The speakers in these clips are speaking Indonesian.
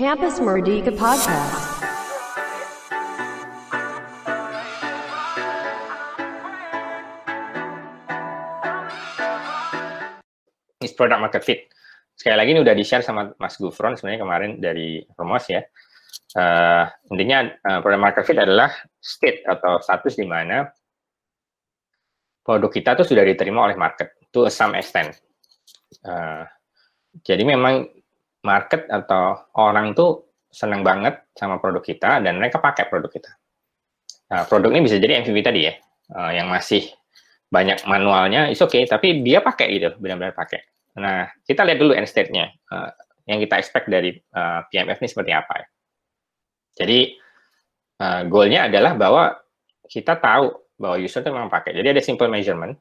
Kampus Merdeka Podcast. Ini product market fit. Sekali lagi ini udah di-share sama Mas Gufron sebenarnya kemarin dari Promos ya. Intinya product market fit adalah state atau status di mana produk kita tuh sudah diterima oleh market to some extent. Jadi memang market atau orang tuh senang banget sama produk kita dan mereka pakai produk kita. Nah, produk ini bisa jadi MVP tadi ya, yang masih banyak manualnya, it's okay, tapi dia pakai gitu, benar-benar pakai. Nah, kita lihat dulu end state-nya, yang kita expect dari PMF ini seperti apa ya. Jadi, goal-nya adalah bahwa kita tahu bahwa user tuh memang pakai. Jadi ada simple measurement.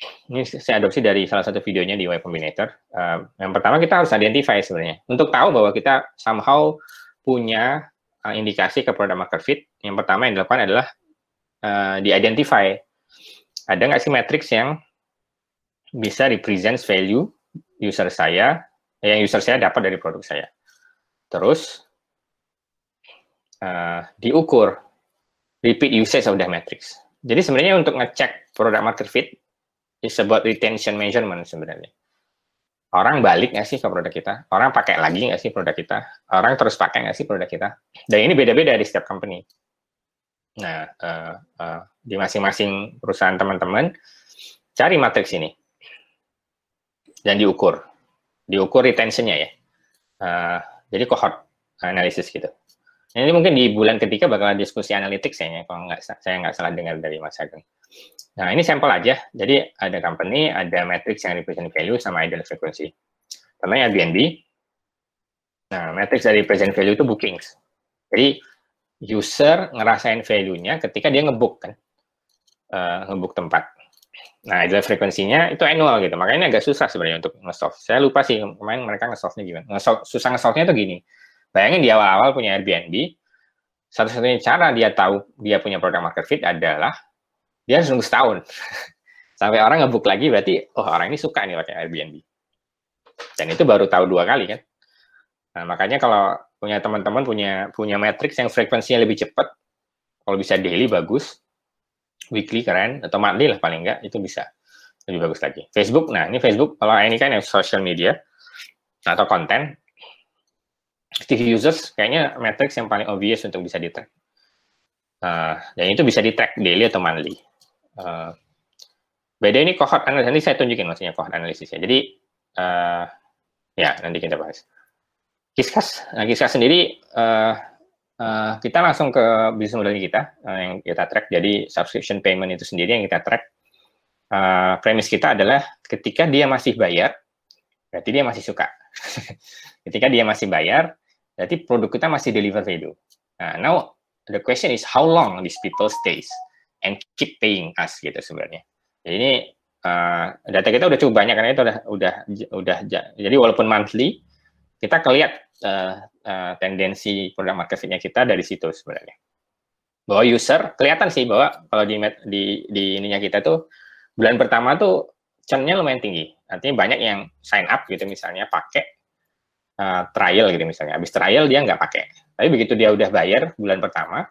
Ini saya adopsi dari salah satu videonya di Y Combinator. Yang pertama kita harus identify sebenarnya. Untuk tahu bahwa kita somehow punya indikasi ke product market fit, yang pertama yang dilakukan adalah di-identify. Ada nggak sih matrix yang bisa represent value user saya, yang user saya dapat dari produk saya. Terus, diukur repeat usage of the matrix. Jadi sebenarnya untuk ngecek product market fit, it's about retention measurement sebenarnya. Orang balik nggak sih ke produk kita? Orang pakai lagi nggak sih produk kita? Orang terus pakai nggak sih produk kita? Dan ini beda-beda di setiap company. Nah, di masing-masing perusahaan teman-teman, cari matriks ini. Dan diukur. Diukur retention-nya ya. Jadi cohort analisis gitu. Ini mungkin di bulan ketiga bakalan diskusi analitik kayaknya, kalau saya nggak salah dengar dari Mas Ageng. Nah, ini sampel aja. Jadi, ada company, ada matrix yang represent value sama ideal frequency. Contohnya Airbnb. Nah, matrix dari represent value itu bookings. Jadi, user ngerasain value-nya ketika dia ngebook, kan. Ngebook tempat. Nah, ideal frequency-nya itu annual, gitu. Makanya ini agak susah sebenarnya untuk nge-solve. Saya lupa sih, kemarin mereka nge-solve-nya gimana. Susah nge-solve-nya tuh gini. Bayangin di awal-awal punya Airbnb, satu-satunya cara dia tahu dia punya product market fit adalah dia harus nunggu setahun. Sampai orang nge-book lagi berarti, oh orang ini suka nih pakai Airbnb. Dan itu baru tahu 2 kali kan. Nah, makanya kalau punya teman-teman punya matrix yang frekuensinya lebih cepat, kalau bisa daily bagus, weekly keren, atau monthly lah paling enggak, itu bisa lebih bagus lagi. Facebook, nah ini Facebook, kalau ini kan yang social media, atau konten, active users kayaknya matrix yang paling obvious untuk bisa di-track. Dan itu bisa di-track daily atau monthly. Beda ini cohort analysis, nanti saya tunjukin maksudnya cohort analysis ya. Jadi ya nanti kita bahas Kiskas sendiri. Kita langsung ke bisnis model kita yang kita track. Jadi subscription payment itu sendiri yang kita track. Premis kita adalah ketika dia masih bayar berarti dia masih suka. Ketika dia masih bayar berarti produk kita masih deliver value. Nah, now the question is how long these people stays and keep paying us gitu sebenarnya. Jadi ini data kita udah cukup banyak karena itu udah jadi walaupun monthly kita kelihatan tendensi produk marketingnya kita dari situ sebenarnya. Bahwa user kelihatan sih bahwa kalau di ininya kita tuh bulan pertama tuh churn-nya lumayan tinggi. Artinya banyak yang sign up gitu misalnya pakai trial gitu misalnya. Habis trial dia nggak pakai. Tapi begitu dia udah bayar bulan pertama,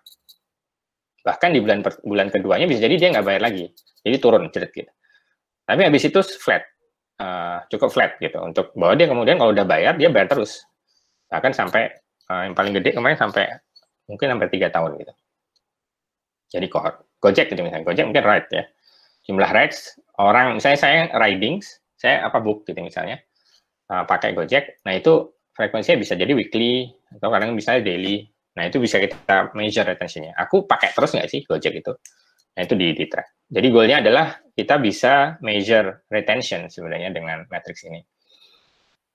bahkan di bulan keduanya bisa jadi dia nggak bayar lagi, jadi turun cerit gitu. Tapi habis itu flat, cukup flat gitu. Untuk bahwa dia kemudian kalau udah bayar dia bayar terus, bahkan sampai yang paling gede kemarin sampai 3 tahun gitu. Jadi cohort Gojek gitu misalnya, Gojek mungkin ride ya, jumlah rides orang misalnya saya ridings, saya book gitu misalnya pakai Gojek, nah itu frekuensinya bisa jadi weekly atau kadang misalnya daily. Nah, itu bisa kita measure retention-nya. Aku pakai terus nggak sih Gojek itu? Nah, itu di track. Jadi goal-nya adalah kita bisa measure retention sebenarnya dengan matrix ini.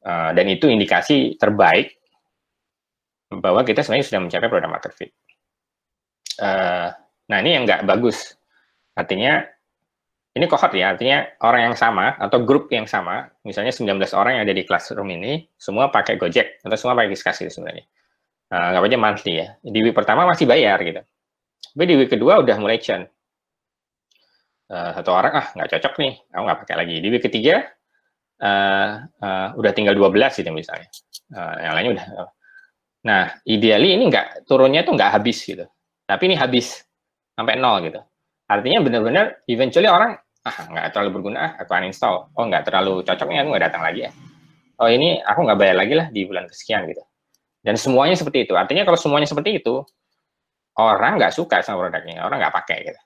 Dan itu indikasi terbaik bahwa kita sebenarnya sudah mencapai product market fit. Nah, ini yang nggak bagus. Artinya, ini cohort ya, artinya orang yang sama atau grup yang sama, misalnya 19 orang yang ada di classroom ini, semua pakai Gojek, atau semua pakai Kiskas gitu sebenarnya. Nggak aja monthly ya. Di week pertama masih bayar gitu. Tapi di week kedua udah mulai churn. Satu orang, nggak cocok nih, aku nggak pakai lagi. Di week ketiga, udah tinggal 12 gitu misalnya. Yang lainnya udah. Nah, ideally ini nggak, turunnya itu nggak habis gitu. Tapi ini habis, sampai nol gitu. Artinya benar-benar eventually orang, nggak terlalu berguna, aku uninstall. Oh, nggak terlalu cocoknya, aku nggak datang lagi ya. Oh, ini aku nggak bayar lagi lah di bulan kesekian gitu. Dan semuanya seperti itu. Artinya kalau semuanya seperti itu, orang nggak suka sama produknya, orang nggak pakai gitu.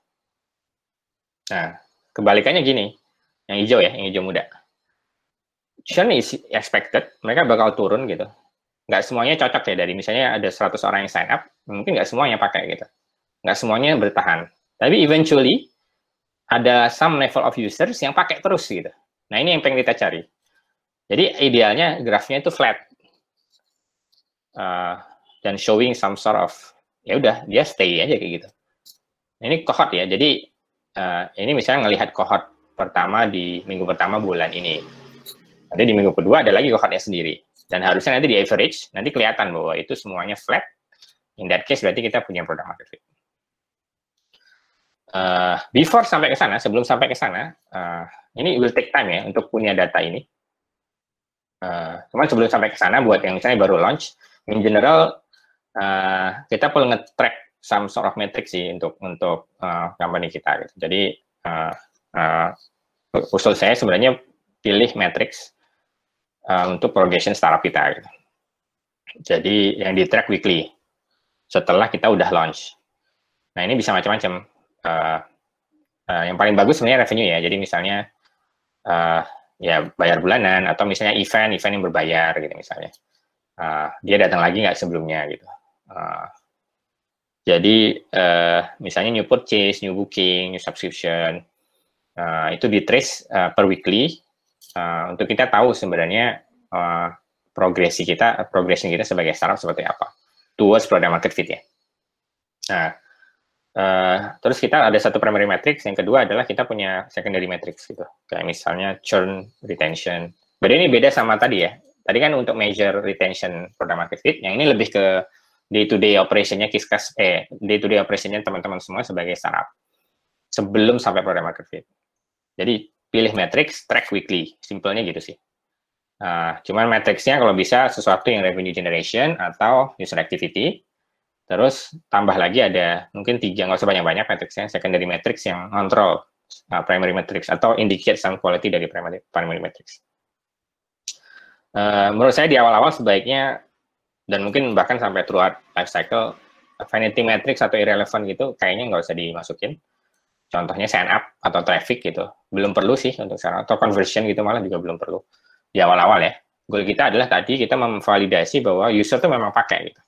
Nah, kebalikannya gini, yang hijau ya, yang hijau muda. Churn is expected, mereka bakal turun gitu. Nggak semuanya cocok ya, dari misalnya ada 100 orang yang sign up, mungkin nggak semuanya pakai gitu. Nggak semuanya bertahan. Tapi eventually, ada some level of users yang pakai terus gitu. Nah, ini yang pengen kita cari. Jadi, idealnya grafnya itu flat. Dan showing some sort of, ya udah, dia stay aja kayak gitu. Nah, ini cohort ya, jadi ini misalnya ngelihat cohort pertama di minggu pertama bulan ini. Nanti di minggu kedua ada lagi cohortnya sendiri. Dan harusnya nanti di average, nanti kelihatan bahwa itu semuanya flat. In that case, berarti kita punya product market fit. Before sampai ke sana, sebelum sampai ke sana, ini will take time ya untuk punya data ini. Cuman sebelum sampai ke sana, buat yang misalnya baru launch, in general, kita perlu nge-track some sort of metrics sih untuk company kita. Gitu. Jadi, usul saya sebenarnya pilih metrics untuk progression startup kita. Gitu. Jadi yang di track weekly setelah kita udah launch. Nah ini bisa macam-macam. Yang paling bagus sebenarnya revenue ya. Jadi misalnya ya bayar bulanan atau misalnya event yang berbayar gitu misalnya. Dia datang lagi nggak sebelumnya gitu. Jadi misalnya new purchase, new booking, new subscription itu di trace per weekly. Untuk kita tahu sebenarnya progresi kita sebagai startup seperti apa towards product market fit ya. Nah, terus kita ada satu primary metrics, yang kedua adalah kita punya secondary metrics gitu. Kayak misalnya churn, retention. Beda ini beda sama tadi ya. Tadi kan untuk measure retention product market fit, yang ini lebih ke day to day operationnya Kiskas, day to day operationnya teman-teman semua sebagai startup sebelum sampai product market fit. Jadi pilih matrix, track weekly, simpelnya gitu sih. Cuman matrixnya kalau bisa sesuatu yang revenue generation atau user activity, terus tambah lagi ada mungkin 3, nggak usah banyak-banyak matrixnya, secondary matrix yang control primary matrix atau indicate some quality dari primary matrix. Menurut saya di awal-awal sebaiknya, dan mungkin bahkan sampai throughout life cycle, vanity matrix atau irrelevant gitu kayaknya nggak usah dimasukin. Contohnya sign up atau traffic gitu, belum perlu sih untuk sekarang, atau conversion gitu malah juga belum perlu di awal-awal ya. Goal kita adalah tadi kita memvalidasi bahwa user tuh memang pakai gitu,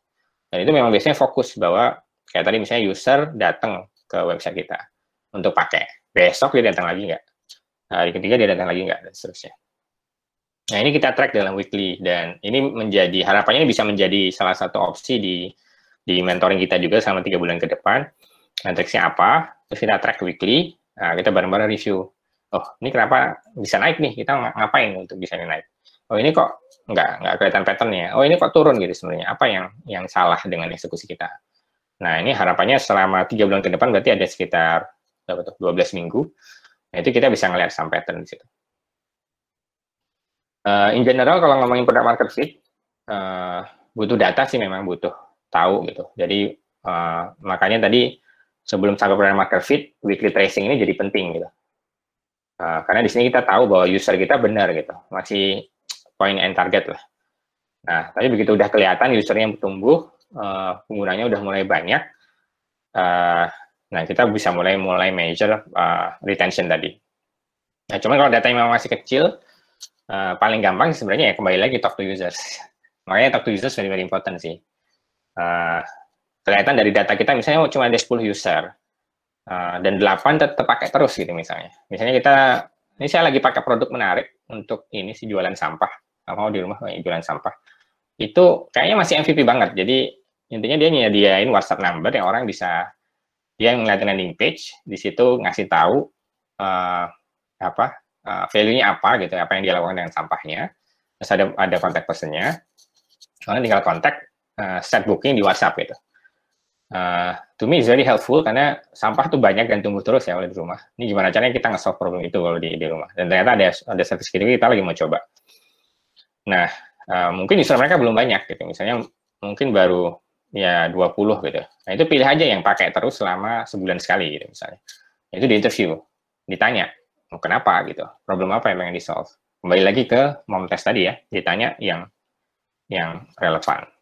dan itu memang biasanya fokus bahwa kayak tadi misalnya user datang ke website kita untuk pakai, besok dia datang lagi nggak, hari ketiga dia datang lagi nggak, dan seterusnya. Nah ini kita track dalam weekly, dan ini menjadi harapannya ini bisa menjadi salah satu opsi di mentoring kita juga selama 3 bulan ke depan. Matriksnya apa, terus kita track weekly, nah kita bareng-bareng review. Oh, ini kenapa bisa naik nih, kita ngapain untuk bisa naik? Oh, ini kok nggak kelihatan patternnya, oh ini kok turun gitu sebenarnya, apa yang salah dengan eksekusi kita? Nah, ini harapannya selama 3 bulan ke depan, berarti ada sekitar 12 minggu, nah itu kita bisa ngelihat some pattern di situ. In general, kalau ngomongin product market fit, butuh data sih memang, butuh tahu gitu. Jadi, makanya tadi, sebelum sampai product market fit, weekly tracing ini jadi penting gitu. Karena di sini kita tahu bahwa user kita benar gitu, masih point and target lah. Nah, tapi begitu udah kelihatan usernya tumbuh, penggunanya udah mulai banyak, nah kita bisa mulai measure retention tadi. Nah, cuman kalau datanya memang masih kecil, paling gampang sebenarnya ya kembali lagi talk to users. Makanya talk to users very very important sih. Kelihatan dari data kita misalnya cuma ada 10 user dan 8 tetap pakai terus gitu misalnya kita ini saya lagi pakai produk menarik untuk ini si jualan sampah, mau di rumah jualan sampah itu kayaknya masih MVP banget. Jadi intinya dia nyediain WhatsApp number yang orang bisa dia ngeliatin landing page, di situ ngasih tahu value-nya apa gitu, apa yang dia lakukan dengan sampahnya, terus ada kontak personnya, orang tinggal kontak set booking di WhatsApp gitu. To me is very helpful karena sampah tuh banyak dan tumbuh terus ya oleh di rumah. Ini gimana caranya kita nge-solve problem itu kalau di rumah. Dan ternyata ada service kita lagi mau coba. Nah, mungkin user mereka belum banyak gitu. Misalnya mungkin baru ya 20 gitu. Nah, itu pilih aja yang pakai terus selama sebulan sekali gitu misalnya. Itu di interview, ditanya, oh, kenapa gitu, problem apa yang pengen di-solve. Kembali lagi ke mom test tadi ya, ditanya yang relevan.